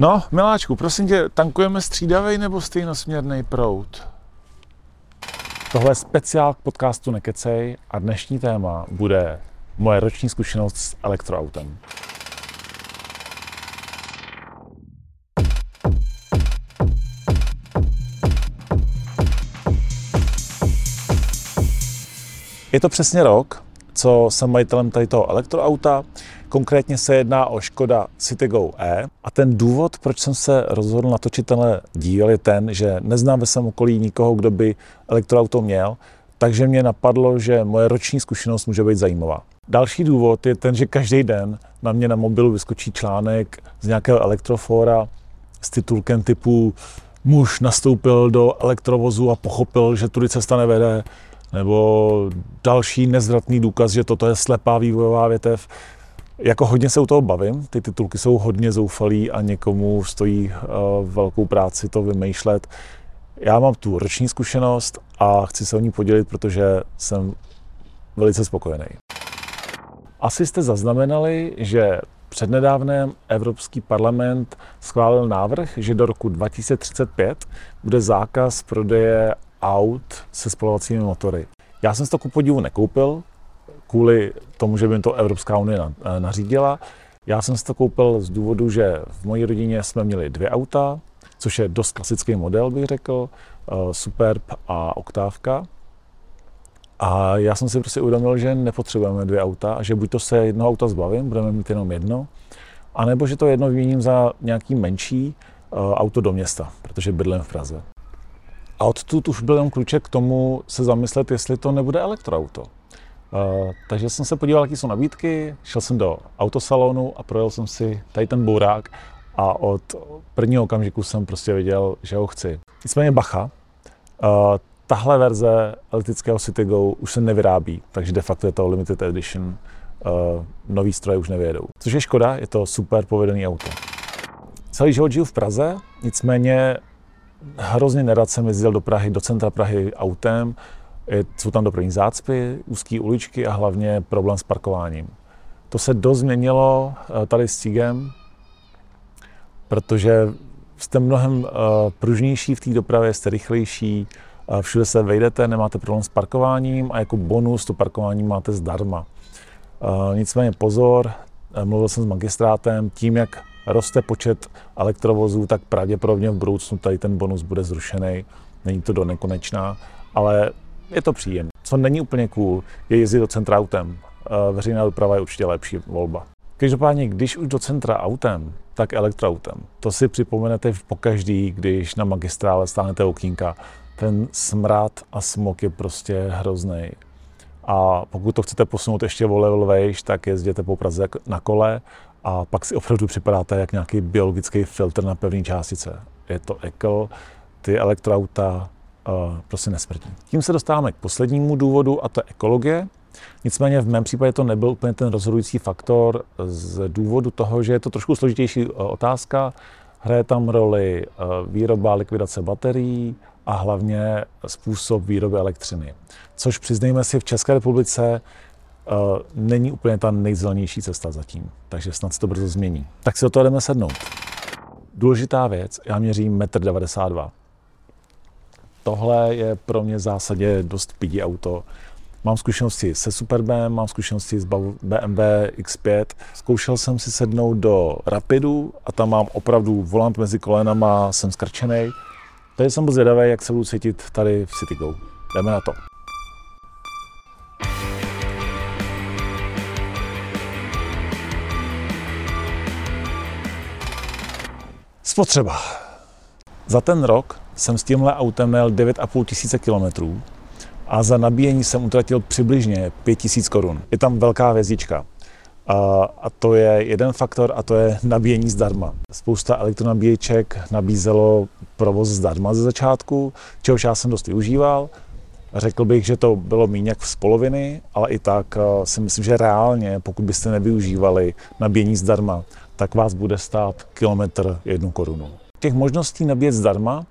No, miláčku, prosím tě, tankujeme střídavej nebo stejnosměrný proud? Tohle je speciál k podcastu Nekecej a dnešní téma bude moje roční zkušenost s elektroautem. Je to přesně rok, co jsem majitelem tady toho elektroauta. Konkrétně se jedná o Škoda Citigo E. A ten důvod, proč jsem se rozhodl natočit tenhle díl, je ten, že neznám ve svém okolí nikoho, kdo by elektroauto měl, takže mě napadlo, že moje roční zkušenost může být zajímavá. Další důvod je ten, že každý den na mě na mobilu vyskočí článek z nějakého elektrofóra s titulkem typu muž nastoupil do elektrovozu a pochopil, že tudy cesta nevede, nebo další nezvratný důkaz, že toto je slepá vývojová větev. Jako hodně se u toho bavím, ty titulky jsou hodně zoufalý a někomu stojí velkou práci to vymýšlet. Já mám tu roční zkušenost a chci se o ní podělit, protože jsem velice spokojený. Asi jste zaznamenali, že přednedávném Evropský parlament schválil návrh, že do roku 2035 bude zákaz prodeje aut se spalovacími motory. Já jsem si to ku podivu nekoupil, kvůli tomu, že by mi to Evropská unie nařídila. Já jsem si to koupil z důvodu, že v mojí rodině jsme měli dvě auta, což je dost klasický model, bych řekl, Superb a Octávka. A já jsem si prostě uvědomil, že nepotřebujeme dvě auta, a že buď to se jednoho auta zbavím, budeme mít jenom jedno, anebo že to jedno vyměním za nějaký menší auto do města, protože bydlím v Praze. A odtud už byl jen klíček k tomu se zamyslet, jestli to nebude elektroauto. Takže jsem se podíval, jaké jsou nabídky, šel jsem do autosalonu a projel jsem si tady ten bourák a od prvního okamžiku jsem prostě věděl, že ho chci. Nicméně bacha, tahle verze elektrického Citigo už se nevyrábí, takže de facto je to limited edition, nový stroje už nevyjedou. Což je škoda, je to super povedený auto. Celý život žiju v Praze, nicméně hrozně nerad jsem jezdil do Prahy, do centra Prahy autem. Jsou tam dopravní zácpy, úzké uličky a hlavně problém s parkováním. To se dost změnilo tady s Cigem, protože jste mnohem pružnější v té dopravě, jste rychlejší, všude se vejdete, nemáte problém s parkováním a jako bonus to parkování máte zdarma. Nicméně pozor, mluvil jsem s magistrátem, tím jak roste počet elektrovozů, tak pravděpodobně v budoucnu tady ten bonus bude zrušený, není to do nekonečná, ale je to příjemné. Co není úplně cool, je jezdit do centra autem. Veřejná doprava je určitě lepší volba. Každopádně, když už do centra autem, tak elektroautem. To si připomenete pokaždý, když na magistrále stáhnete okýnka. Ten smrad a smog je prostě hrozný. A pokud to chcete posunout ještě o level vejš, tak jezděte po Praze na kole a pak si opravdu připadáte jak nějaký biologický filtr na pevné částice. Je to ekel, ty elektroauta prostě nesmrtí. Tím se dostáváme k poslednímu důvodu, a to je ekologie. Nicméně v mém případě to nebyl úplně ten rozhodující faktor z důvodu toho, že je to trošku složitější otázka. Hraje tam roli výroba, likvidace baterií a hlavně způsob výroby elektřiny. Což přiznejme si, v České republice není úplně ta nejzelenější cesta zatím. Takže snad se to brzo změní. Tak si do toho jdeme sednout. Důležitá věc, já měřím 1,92 m. Tohle je pro mě v zásadě dost pidi auto. Mám zkušenosti se Superbem, mám zkušenosti s BMW X5. Zkoušel jsem si sednout do Rapidu a tam mám opravdu volant mezi kolenama, jsem skrčenej. Tady jsem byl zvědavý, jak se budu cítit tady v Citigo. Jdeme na to. Spotřeba. Za ten rok jsem s tímhle autem měl 9 500 kilometrů a za nabíjení jsem utratil přibližně 5 000 korun. Je tam velká hvězdička a to je jeden faktor, a to je nabíjení zdarma. Spousta elektronabíječek nabízelo provoz zdarma ze začátku, čehož já jsem dost využíval. Řekl bych, že to bylo méně jak z poloviny, ale i tak si myslím, že reálně, pokud byste nevyužívali nabíjení zdarma, tak vás bude stát kilometr 1 korunu. Těch možností nabíjet zdarma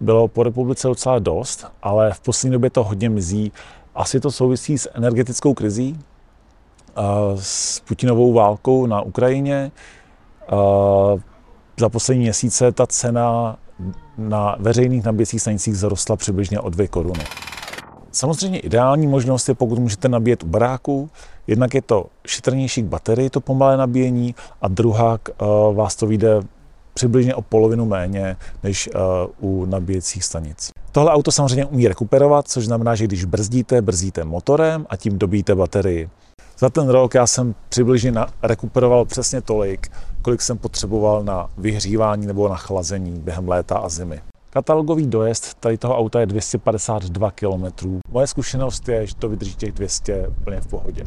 bylo po republice docela dost, ale v poslední době to hodně mizí. Asi to souvisí s energetickou krizí, s Putinovou válkou na Ukrajině, Za poslední měsíce ta cena na veřejných nabíjecích stanicích zarostla přibližně o 2 koruny. Samozřejmě ideální možnost je, pokud můžete nabíjet u baráku, jednak je to šetrnější k baterii, to pomalé nabíjení, a druhá vás to vyjde přibližně o polovinu méně než u nabíjecích stanic. Tohle auto samozřejmě umí rekuperovat, což znamená, že když brzdíte motorem a tím dobíjíte baterii. Za ten rok já jsem přibližně rekuperoval přesně tolik, kolik jsem potřeboval na vyhřívání nebo na chlazení během léta a zimy. Katalogový dojezd tady toho auta je 252 km. Moje zkušenost je, že to vydrží těch 200 úplně v pohodě.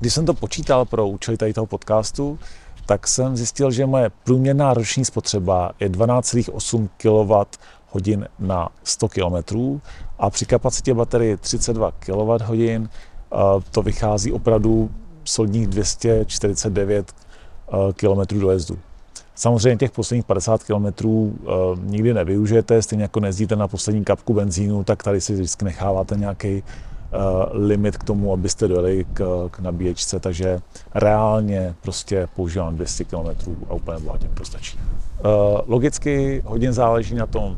Když jsem to počítal pro účely tady toho podcastu, tak jsem zjistil, že moje průměrná roční spotřeba je 12,8 kWh na 100 km a při kapacitě baterie 32 kWh to vychází opravdu solidních 249 km dojezdu. Samozřejmě těch posledních 50 km nikdy nevyužijete, stejně jako nejezdíte na poslední kapku benzínu, tak tady si vždycky necháváte nějaký limit k tomu, abyste dojeli k nabíječce, takže reálně prostě používám 200 km a úplně vládě mi to stačí. Logicky hodně záleží na tom,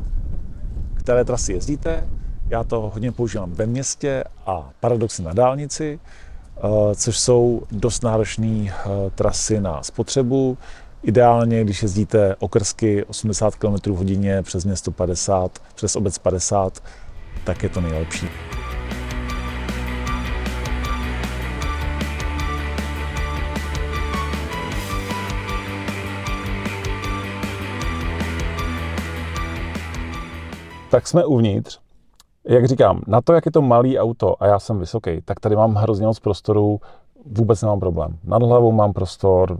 které trasy jezdíte. Já to hodně používám ve městě a paradoxně na dálnici, což jsou dost náročné trasy na spotřebu. Ideálně, když jezdíte okrsky 80 km/h přes město 50, přes obec 50, tak je to nejlepší. Tak jsme uvnitř. Jak říkám, na to, jak je to malý auto a já jsem vysoký, tak tady mám hrozně moc prostoru, vůbec nemám problém. Nad hlavou mám prostor.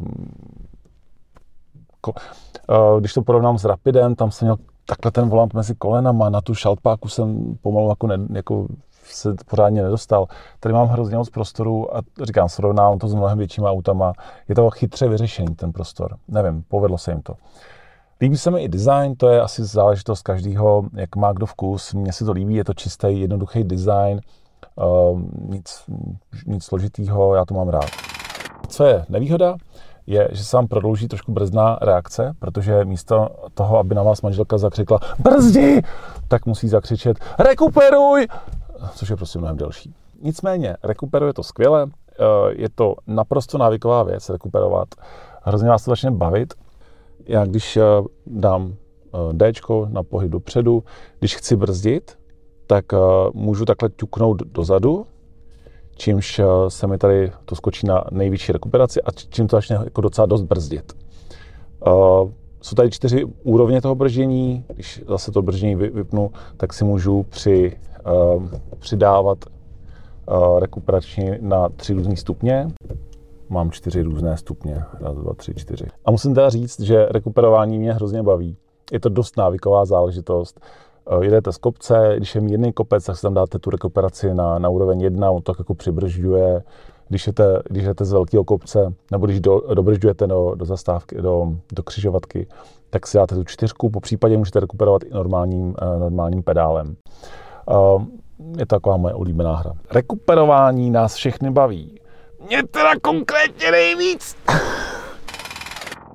Když to porovnám s Rapidem, tam jsem měl takhle ten volant mezi kolenama, na tu šaltpáku jsem pomalu se pořádně nedostal. Tady mám hrozně moc prostoru a říkám, srovnám to s mnohem většíma autama. Je to chytře vyřešený ten prostor, nevím, povedlo se jim to. Líbí se mi i design, to je asi záležitost každého, jak má kdo vkus. Mně se to líbí, je to čistý, jednoduchý design, nic složitýho, já to mám rád. Co je nevýhoda, je, že se vám prodlouží trošku brzdná reakce, protože místo toho, aby na vás manželka zakřikla brzdi, tak musí zakřičet rekuperuj, což je prostě mnohem delší. Nicméně, rekuperuje to skvěle, je to naprosto návyková věc rekuperovat, hrozně vás to začne bavit. Já když dám Dčko na pohyb dopředu, když chci brzdit, tak můžu takhle ťuknout dozadu, čímž se mi tady to skočí na nejvyšší rekuperaci a čím to začne jako docela dost brzdit. Jsou tady 4 úrovně toho brzdění, když zase to brzdění vypnu, tak si můžu přidávat rekuperačně na 3 různé stupně. Mám 4 různé stupně, 1, 2, 3, 4. A musím teda říct, že rekuperování mě hrozně baví. Je to dost návyková záležitost. Jedete z kopce, když je mírný kopec, tak si tam dáte tu rekuperaci na úroveň 1, on to tak jako přibržďuje. Když jdete z velkého kopce, nebo když dobržďujete do zastávky, do křižovatky, tak si dáte tu 4, popřípadě můžete rekuperovat i normálním pedálem. Je to taková moje oblíbená hra. Rekuperování nás všechny baví. Mě teda konkrétně nejvíc!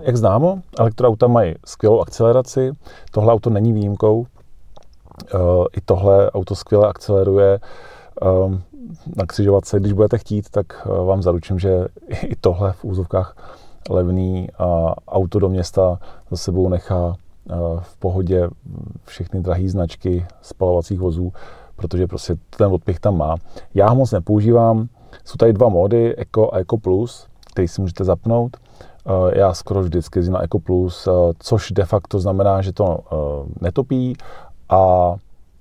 Jak známo, elektroauta mají skvělou akceleraci, tohle auto není výjimkou. I tohle auto skvěle akceleruje na křižovatce. Když budete chtít, tak vám zaručím, že i tohle v úzovkách levný auto do města za sebou nechá v pohodě všechny drahé značky spalovacích vozů, protože prostě ten odpěch tam má. Já ho moc nepoužívám. Jsou tady 2 módy, Eco a Eco Plus, který si můžete zapnout. Já skoro vždycky jezdím na Eco Plus, což de facto znamená, že to netopí a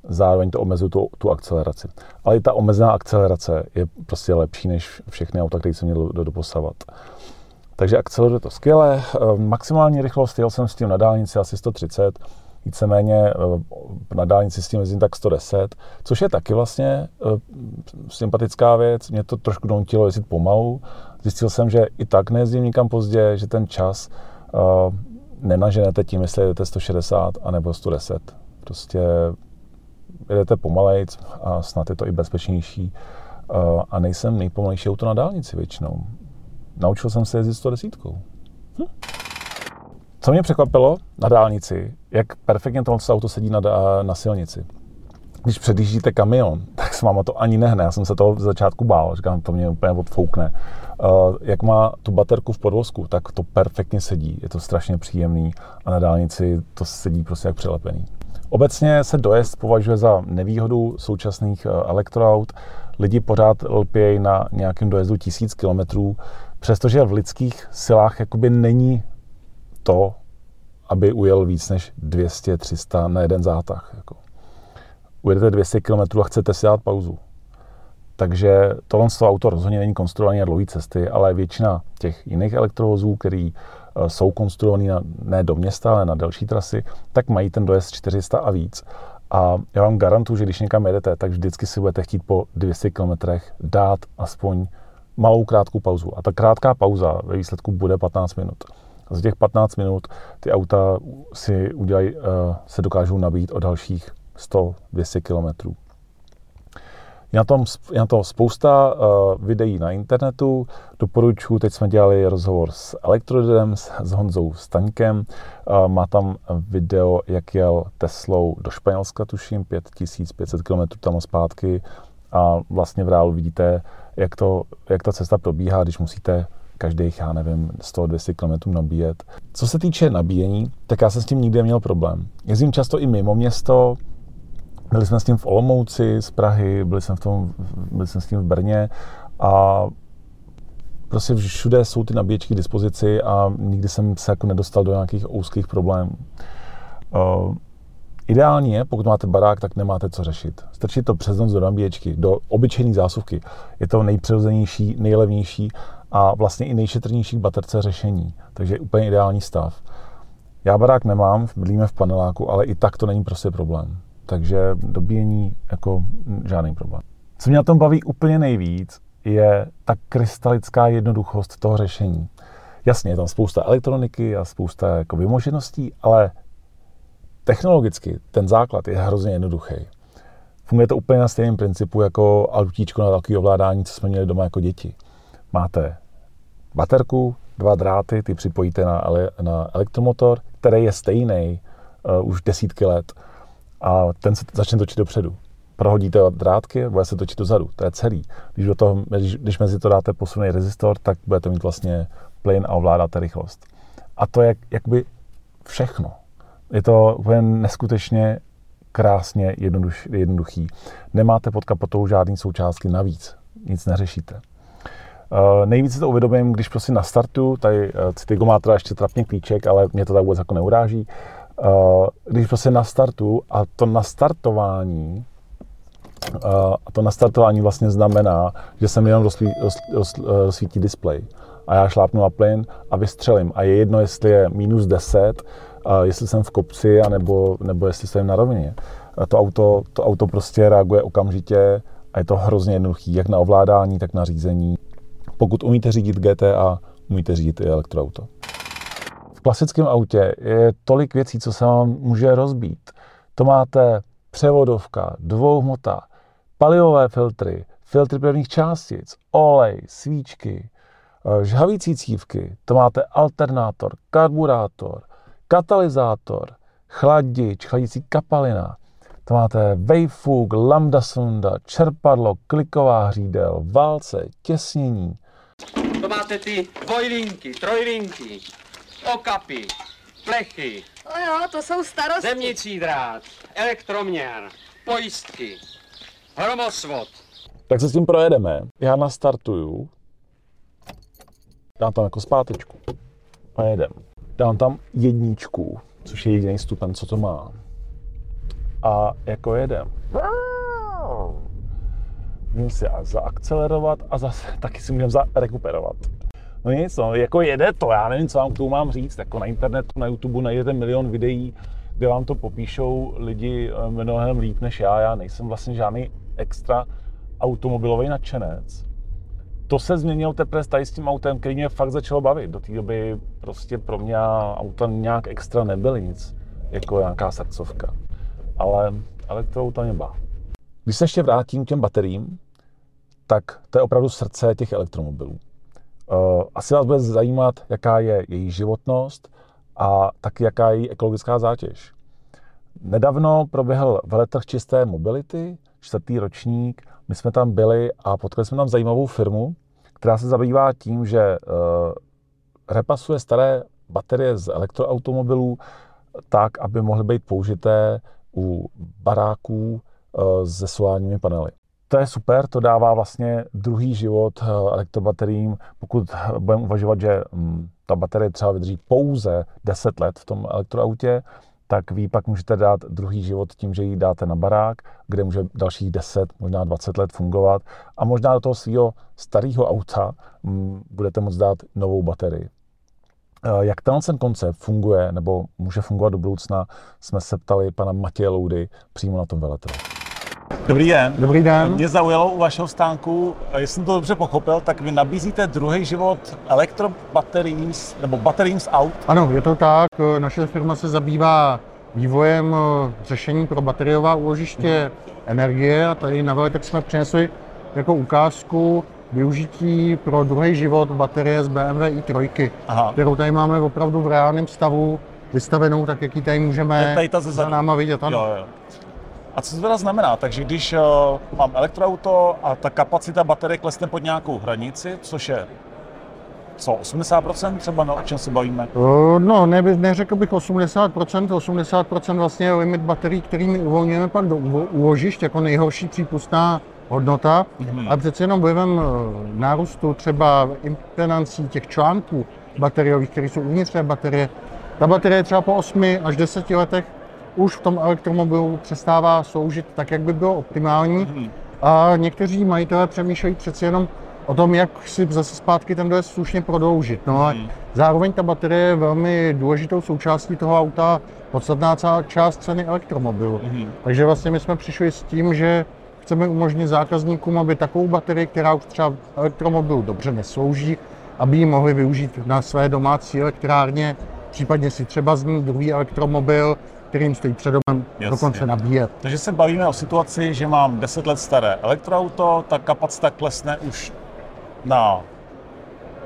zároveň to omezuje tu akceleraci. Ale i ta omezená akcelerace je prostě lepší než všechny auta, které jsem měl doposavat. Takže akceleruje to skvěle. Maximální rychlost, jel jsem s tím na dálnici asi 130, víceméně na dálnici s tím jezdím tak 110, což je taky vlastně sympatická věc. Mě to trošku donutilo jezdit pomalu. Zjistil jsem, že i tak nejezdím nikam pozdě, že ten čas nenaženete tím, jestli jedete 160 anebo 110. Prostě jedete pomalejc a snad je to i bezpečnější. A nejsem nejpomalejší auto na dálnici většinou. Naučil jsem se jezdit 110. Co mě překvapilo na dálnici, jak perfektně tohle auto sedí na silnici. Když předjíždíte kamion, tak se máma to ani nehne. Já jsem se toho v začátku bál, říkám, to mě úplně odfoukne. Jak má tu baterku v podvozku, tak to perfektně sedí, je to strašně příjemný a na dálnici to sedí prostě jak přilepený. Obecně se dojezd považuje za nevýhodu současných elektroaut. Lidi pořád lpějí na nějakém dojezdu 1000 kilometrů, přestože v lidských silách jakoby není to, aby ujel víc než 200-300 na jeden zátah. Jako. Ujedete 200 km a chcete si dát pauzu. Takže tohle auto rozhodně není konstruované na dlouhé cesty, ale většina těch jiných elektrovozů, které jsou konstruované ne do města, ale na delší trasy, tak mají ten dojezd 400 a víc. A já vám garantuju, že když někam jedete, tak vždycky si budete chtít po 200 km dát aspoň malou krátkou pauzu. A ta krátká pauza ve výsledku bude 15 minut. A za těch 15 minut ty auta si udělají, se dokážou nabít o dalších 100-200 kilometrů. Je na to spousta videí na internetu, doporučuji, teď jsme dělali rozhovor s Elektrodem, s Honzou Staňkem, má tam video, jak jel Teslou do Španělska, tuším, 5500 km tam a zpátky a vlastně v reálu vidíte, jak ta cesta probíhá, když musíte každých, já nevím, 100-200 km nabíjet. Co se týče nabíjení, tak já jsem s tím nikdy neměl problém. Jezdím často i mimo město. Byli jsme s tím v Olomouci, z Prahy, byli jsme s tím v Brně a prostě všude jsou ty nabíječky k dispozici a nikdy jsem se jako nedostal do nějakých úzkých problémů. Ideální je, pokud máte barák, tak nemáte co řešit. Strčit to přes noc do nabíječky, do obyčejné zásuvky. Je to nejpřirozenější, nejlevnější a vlastně i nejšetrnější k baterce řešení. Takže úplně ideální stav. Já barák nemám, bydlíme v paneláku, ale i tak to není prostě problém. Takže dobíjení jako žádný problém. Co mě na tom baví úplně nejvíc, je ta krystalická jednoduchost toho řešení. Jasně, je tam spousta elektroniky a spousta jako vymožeností, ale technologicky ten základ je hrozně jednoduchý. Funguje to úplně na stejném principu jako autíčko na takové ovládání, co jsme měli doma jako děti. Máte baterku, 2 dráty, ty připojíte na elektromotor, který je stejný už desítky let. A ten se začne točit dopředu. Prohodíte drátky, bude se točit dozadu. To je celý. Když mezi to dáte posunej rezistor, tak budete mít vlastně plyn a ovládáte rychlost. A to je jakoby všechno. Je to úplně neskutečně krásně jednoduchý. Nemáte pod kapotou žádný součástky navíc. Nic neřešíte. Nejvíc si to uvědomím, když prostě nastartuju. Tady Citigo má teda ještě trapně klíček, ale mě to tak vůbec jako neuráží. Když prostě nastartuju a to nastartování vlastně znamená, že se mi jenom rozsvítí displej a já šlápnu na plyn a vystřelím a je jedno, jestli je -10, jestli jsem v kopci nebo jestli jsem na rovině. To auto prostě reaguje okamžitě a je to hrozně jednoduchý, jak na ovládání, tak na řízení. Pokud umíte řídit GTA, umíte řídit i elektroauto. V klasickém autě je tolik věcí, co se vám může rozbít. To máte převodovka, dvouhmota, palivové filtry, filtry pevných částic, olej, svíčky, žhavící cívky, to máte alternátor, karburátor, katalyzátor, chladič, chladící kapalina, to máte vejfuk, lambda sonda, čerpadlo, kliková hřídel, válce, těsnění. To máte ty dvojlinky, trojlinky. Okapy, plechy, jo, to jsou starosti. Zemnicí drát, elektroměr, pojistky, hromosvod. Tak se s tím projedeme. Já nastartuju, dám tam jako zpátečku a jedem. Dám tam 1, což je jediný stupeň, co to má. A jako jedem. Můžeme si zaakcelerovat a zase taky si můžeme zarekuperovat. No nic, no, jako jede to, já nevím, co vám k tomu mám říct, jako na internetu, na YouTube najdete milion videí, kde vám to popíšou lidi mnohem líp než já nejsem vlastně žádný extra automobilový nadšenec. To se změnilo teprve tady s tím autem, který mě fakt začalo bavit, do té doby prostě pro mě auta nějak extra nebyly nic, jako nějaká srdcovka, ale elektroauta mě baví. Když se ještě vrátím k těm bateriím, tak to je opravdu srdce těch elektromobilů. Asi vás bude zajímat, jaká je její životnost a taky jaká je ekologická zátěž. Nedávno proběhl veletrh čisté mobility, 4. ročník, my jsme tam byli a potkali jsme tam zajímavou firmu, která se zabývá tím, že repasuje staré baterie z elektroautomobilů tak, aby mohly být použité u baráků se solárními panely. To je super, to dává vlastně druhý život elektrobateriím, pokud budeme uvažovat, že ta baterie třeba vydrží pouze 10 let v tom elektroautě, tak vy pak můžete dát druhý život tím, že ji dáte na barák, kde může dalších 10, možná 20 let fungovat a možná do toho svého starého auta budete moct dát novou baterii. Jak ten koncept funguje nebo může fungovat do budoucna, jsme se ptali pana Matěje Loudy přímo na tom veletrhu. Dobrý den. Dobrý den. Mě zaujalo u vašeho stánku, jestli jsem to dobře pochopil, tak vy nabízíte druhý život elektrobateriím nebo bateriím z aut. Ano, je to tak. Naše firma se zabývá vývojem řešení pro bateriová úložiště energie a tady na veletrh jsme přinesli jako ukázku využití pro druhý život baterie z BMW i3, kterou tady máme opravdu v reálném stavu vystavenou, tak jak ji tady můžeme za náma vidět. Ano. Jo. A co to teda znamená? Takže když mám elektroauto a ta kapacita baterie klesne pod nějakou hranici, což je 80% třeba, o čem se bavíme? No, neřekl bych 80%, 80% vlastně je limit baterií, který my uvolňujeme pak do úložišť jako nejhorší přípustná hodnota. A přece jenom vlivem nárůstu třeba impedancí těch článků bateriových, které jsou uvnitř té baterie, ta baterie třeba po 8 až 10 letech už v tom elektromobilu přestává sloužit tak, jak by bylo optimální. A někteří majitelé přemýšlejí přeci jenom o tom, jak si zase zpátky ten dojezd slušně prodloužit. No a zároveň ta baterie je velmi důležitou součástí toho auta, podstatná část ceny elektromobilu. Takže vlastně my jsme přišli s tím, že chceme umožnit zákazníkům, aby takovou baterii, která už třeba v elektromobilu dobře neslouží, aby ji mohli využít na své domácí elektrárně, případně si třeba z ní druhý elektromobil, kterým stojí před domem, dokonce nabíjet. Takže se bavíme o situaci, že mám 10 let staré elektroauto, ta kapacita klesne už na,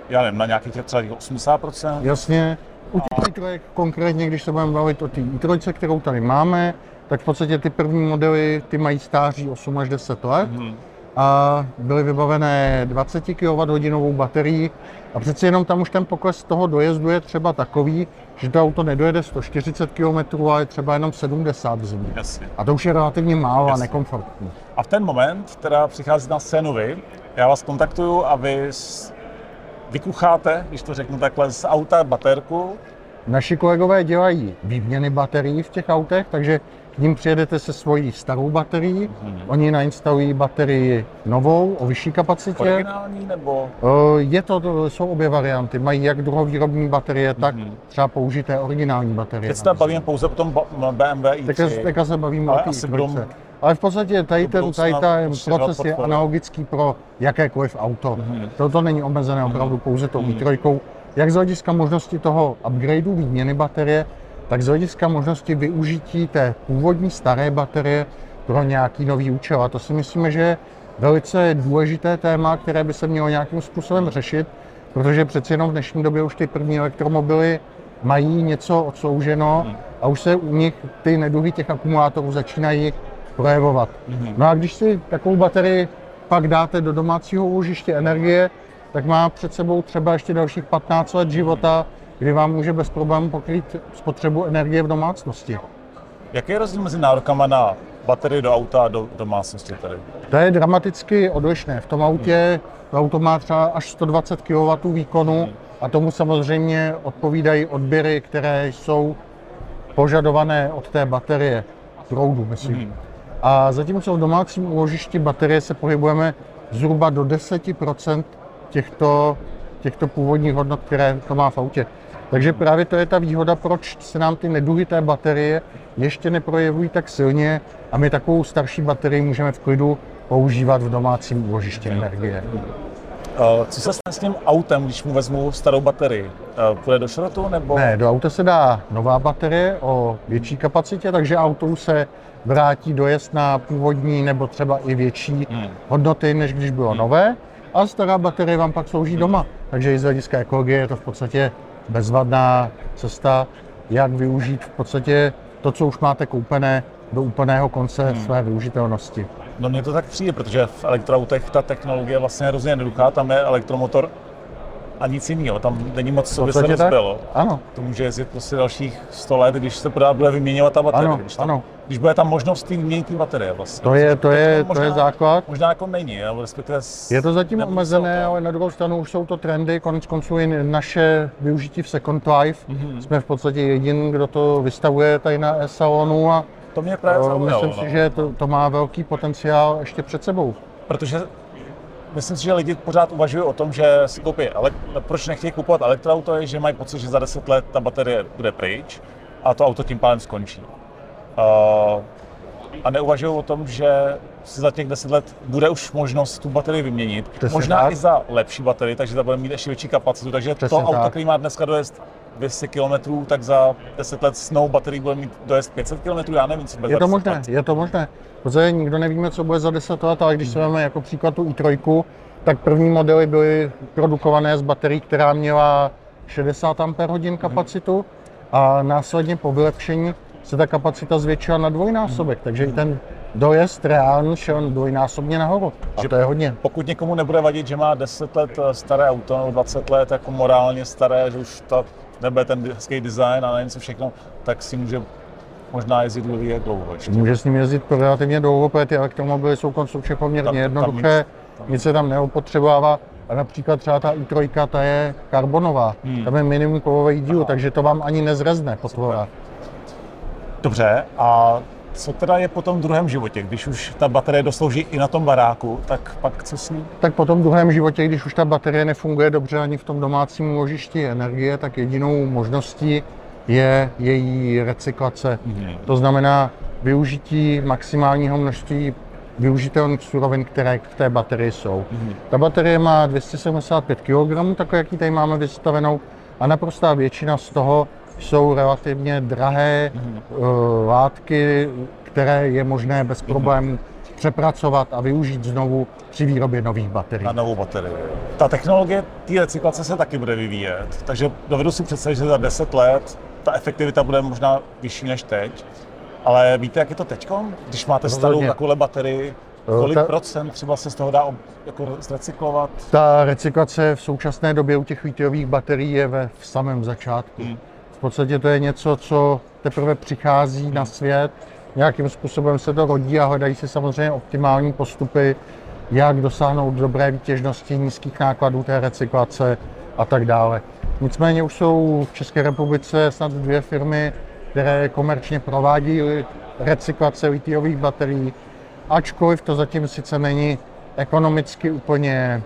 já nevím, na nějakých třeba 80%. Jasně. U těch i3 konkrétně, když se budeme bavit o té i3, kterou tady máme, tak v podstatě ty první modely, ty mají stáří 8 až 10 let a byly vybavené 20 kWh baterií a přeci jenom tam už ten pokles toho dojezdu je třeba takový, že to auto nedojede 140 km, ale třeba jenom 70 v zimě. A to už je relativně málo a nekomfortní. A v ten moment, teda přichází na scénu vy, já vás kontaktuju a vy vykucháte, když to řeknu takhle, z auta baterku. Naši kolegové dělají výměny baterií v těch autech, takže k ním přijedete se svojí starou baterií, oni nainstalují baterii novou o vyšší kapacitě. Originální nebo? Jsou obě varianty, mají jak druhovýrobní baterie, tak třeba použité originální baterie. Teď se bavíme pouze o tom BMW i3. Teď se bavíme o i3. Ale v podstatě tady ten proces je analogický pro jakékoliv auto. Toto není omezené opravdu pouze tou i3. Jak z hlediska možnosti toho upgradeu, výměny baterie, tak z hlediska možnosti využití té původní staré baterie pro nějaký nový účel. A to si myslíme, že je velice důležité téma, které by se mělo nějakým způsobem řešit, protože přeci jenom v dnešní době už ty první elektromobily mají něco odslouženo a už se u nich ty neduhy těch akumulátorů začínají projevovat. No a když si takovou baterii pak dáte do domácího úložiště energie, tak má před sebou třeba ještě dalších 15 let života, kdy vám může bez problémů pokrýt spotřebu energie v domácnosti. Jaký je rozdíl mezi nárokama na baterii do auta a do domácnosti tady? To je dramaticky odlišné. V tom autě to auto má třeba až 120 kW výkonu a tomu samozřejmě odpovídají odběry, které jsou požadované od té baterie, proudu myslím. A zatímco v domácím úložišti baterie se pohybujeme zhruba do 10% těchto původních hodnot, které to má v autě. Takže právě to je ta výhoda, proč se nám ty neduhy té baterie ještě neprojevují tak silně a my takovou starší baterii můžeme v klidu používat v domácím úložišti energie. Co se stane s tím autem, když mu vezmu starou baterii? Půjde do šrotu nebo? Ne, do auta se dá nová baterie o větší kapacitě, takže autu se vrátí dojezd na původní nebo třeba i větší hodnoty, než když bylo nové. A stará baterie vám pak slouží doma. Takže i z hlediska ekologie je to v podstatě bezvadná cesta jak využít v podstatě to, co už máte koupené, do úplného konce své využitelnosti. No mně to tak přijde, protože v elektroautech ta technologie vlastně hrozně jednoduchá, tam je elektromotor a nic jiného, tam není moc, co by se rozbilo. Ano. To může jezdit prostě dalších 100 let, když se bude vyměňovat ta baterie. Ano, když, tam, ano. Když bude tam možnost vyměnit ty baterie vlastně. To je základ. Možná jako není, ale respektive... Je to zatím omezené, ale na druhou stranu už jsou to trendy, koneckonců i naše využití v Second Life. Mm-hmm. Jsme v podstatě jediní, kdo to vystavuje tady na e-salonu a to mě právě zaujalo. Myslím si, že to má velký potenciál ještě před sebou. Protože myslím si, že lidi pořád uvažují o tom, že si koupí, ale proč nechtějí kupovat elektroauto, je, že mají pocit, že za 10 let ta baterie bude pryč a to auto tím pádem skončí. A neuvažují o tom, že si za těch 10 let bude už možnost tu baterii vyměnit. Přesně možná tak. I za lepší baterii, takže ta bude mít ještě větší kapacitu. Takže přesně to auto, tak. Který má dneska dojezd 200 km, tak za 10 let s novou baterií bude mít dojezd 500 km, já nevím, co bude. Je to možné. Protože nikdo nevíme, co bude za 10 let, ale když se máme jako příklad tu i3, tak první modely byly produkované z baterií, která měla 60 Ah kapacitu a následně po vylepšení se ta kapacita zvětšila na dvojnásobek, takže i ten dojezd reálně šel dvojnásobně nahoru. A to je hodně. Pokud někomu nebude vadit, že má 10 let staré auto nebo 20 let jako morálně staré, že už ta nebude ten hezký design a nevím co všechno, tak si může možná jezdit dlouho ještě. Může s ním jezdit relativně dlouho, protože ty elektromobily jsou konstrukčně poměrně jednoduché, nic se tam neopotřebovává. A například třeba ta i3, ta je karbonová, tam je minimum kovový díl, takže to vám ani nezrezne potvora. Dobře, a co teda je po tom druhém životě, když už ta baterie doslouží i na tom baráku, tak pak co s ní? Tak po tom druhém životě, když už ta baterie nefunguje dobře ani v tom domácím úložišti energie, tak jedinou možností je její recyklace. To znamená využití maximálního množství využitelných surovin, které v té baterii jsou. Ta baterie má 275 kg, tak jak ji tady máme vystavenou, a naprostá většina z toho jsou relativně drahé látky, které je možné bez problémů přepracovat a využít znovu při výrobě nových baterií. Na novou baterii. Ta technologie té recyklace se taky bude vyvíjet, takže dovedu si představit, že za 10 let ta efektivita bude možná vyšší než teď, ale víte, jak je to teďko? Když máte starou takovou baterii, kolik procent třeba se z toho dá jako recyklovat? Ta recyklace v současné době u těch litiových baterií je v samém začátku. V podstatě to je něco, co teprve přichází na svět, nějakým způsobem se to rodí a hledají se samozřejmě optimální postupy, jak dosáhnout dobré výtěžnosti, nízkých nákladů té recyklace a tak dále. Nicméně už jsou v České republice snad 2 firmy, které komerčně provádí recyklace litiových baterií, ačkoliv to zatím sice není ekonomicky úplně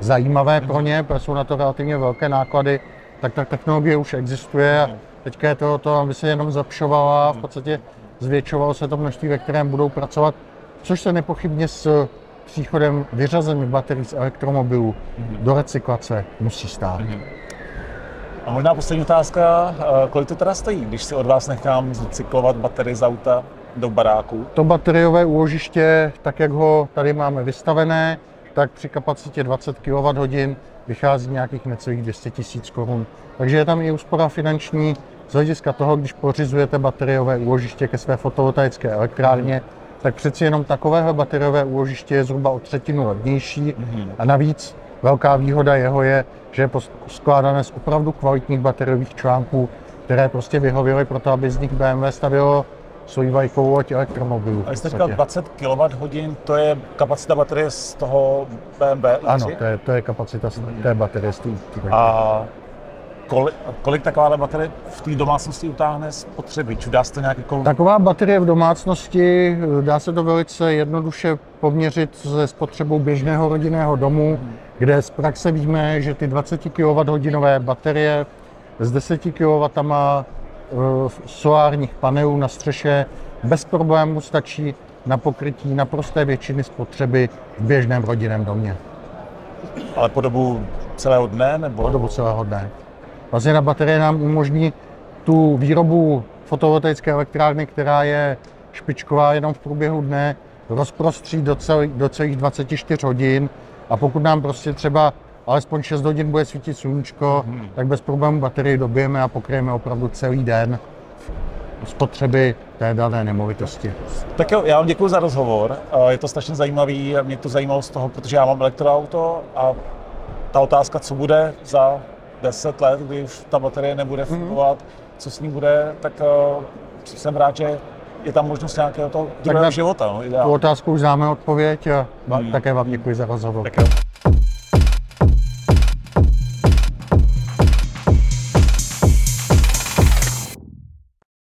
zajímavé pro ně, protože jsou na to relativně velké náklady, tak ta technologie už existuje a teďka je to o tom, aby se jenom zapšovala a v podstatě zvětšovalo se to množství, ve kterém budou pracovat, což se nepochybně s příchodem vyřazených baterií z elektromobilů do recyklace musí stát. A možná poslední otázka, kolik to teda stojí, když si od vás nechám zrecyklovat baterii z auta do baráku? To bateriové úložiště, tak jak ho tady máme vystavené, tak při kapacitě 20 kWh vychází nějakých necelých 200 000 Kč. Takže je tam i úspora finanční z hlediska toho, když pořizujete bateriové úložiště ke své fotovoltaické elektrárně, tak přeci jenom takovéhle bateriové úložiště je zhruba o 1/3 levnější a navíc velká výhoda jeho je, že je skládané z opravdu kvalitních bateriových článků, které prostě vyhověly pro to, aby z nich BMW stavilo svoji vlajkovou loď elektromobilů. A jste říkal 20 kWh, to je kapacita baterie z toho BMW i3? Ano, to je kapacita té baterie z té i3. A kolik taková baterie v té domácnosti utáhne spotřebičů? Dá se to nějaký kolik? Taková baterie v domácnosti, dá se to velice jednoduše poměřit se spotřebou běžného rodinného domu, kde z praxe víme, že ty 20 kWh baterie s 10 kW solárních panelů na střeše bez problémů stačí na pokrytí naprosté většiny spotřeby v běžném rodinném domě. Ale po dobu celého dne? Nebo? Po dobu celého dne. Vlastně na baterie nám umožní tu výrobu fotovoltaické elektrárny, která je špičková jenom v průběhu dne, rozprostřít do celých 24 hodin a pokud nám prostě třeba alespoň 6 hodin bude svítit sluníčko, tak bez problémů baterii dobijeme a pokryjeme opravdu celý den spotřeby té dané nemovitosti. Tak jo, já vám děkuji za rozhovor, je to strašně zajímavý, mě to zajímalo z toho, protože já mám elektroauto a ta otázka, co bude za 10 let, kdy už ta baterie nebude fungovat, co s ní bude, tak jsem rád, že je tam možnost nějakého toho druhého života. No, tu otázku už známe odpověď a také vám děkuji za rozhovor.